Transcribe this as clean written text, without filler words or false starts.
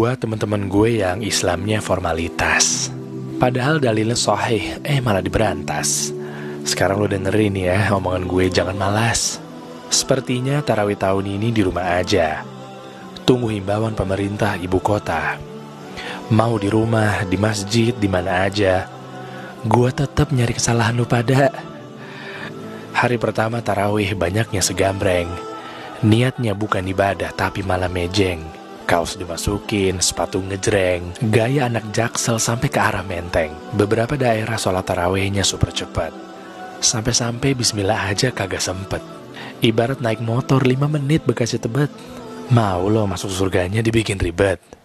buat teman-teman gue yang Islamnya formalitas. Padahal dalilnya sahih, malah diberantas. Sekarang lo dengerin ya omongan gue, jangan malas. Sepertinya tarawih tahun ini di rumah aja. Tunggu himbauan pemerintah ibu kota. Mau di rumah, di masjid, di mana aja, gue tetap nyari kesalahan lo pada. Hari pertama tarawih banyaknya segambreng. Niatnya bukan ibadah tapi malah mejeng. Kaos dimasukin, sepatu ngejreng, gaya anak Jaksel sampai ke arah Menteng. Beberapa daerah sholat tarawihnya super cepat. Sampai-sampai bismillah aja kagak sempet. Ibarat naik motor 5 menit Bekasi Tebet. Mau lo masuk surganya dibikin ribet.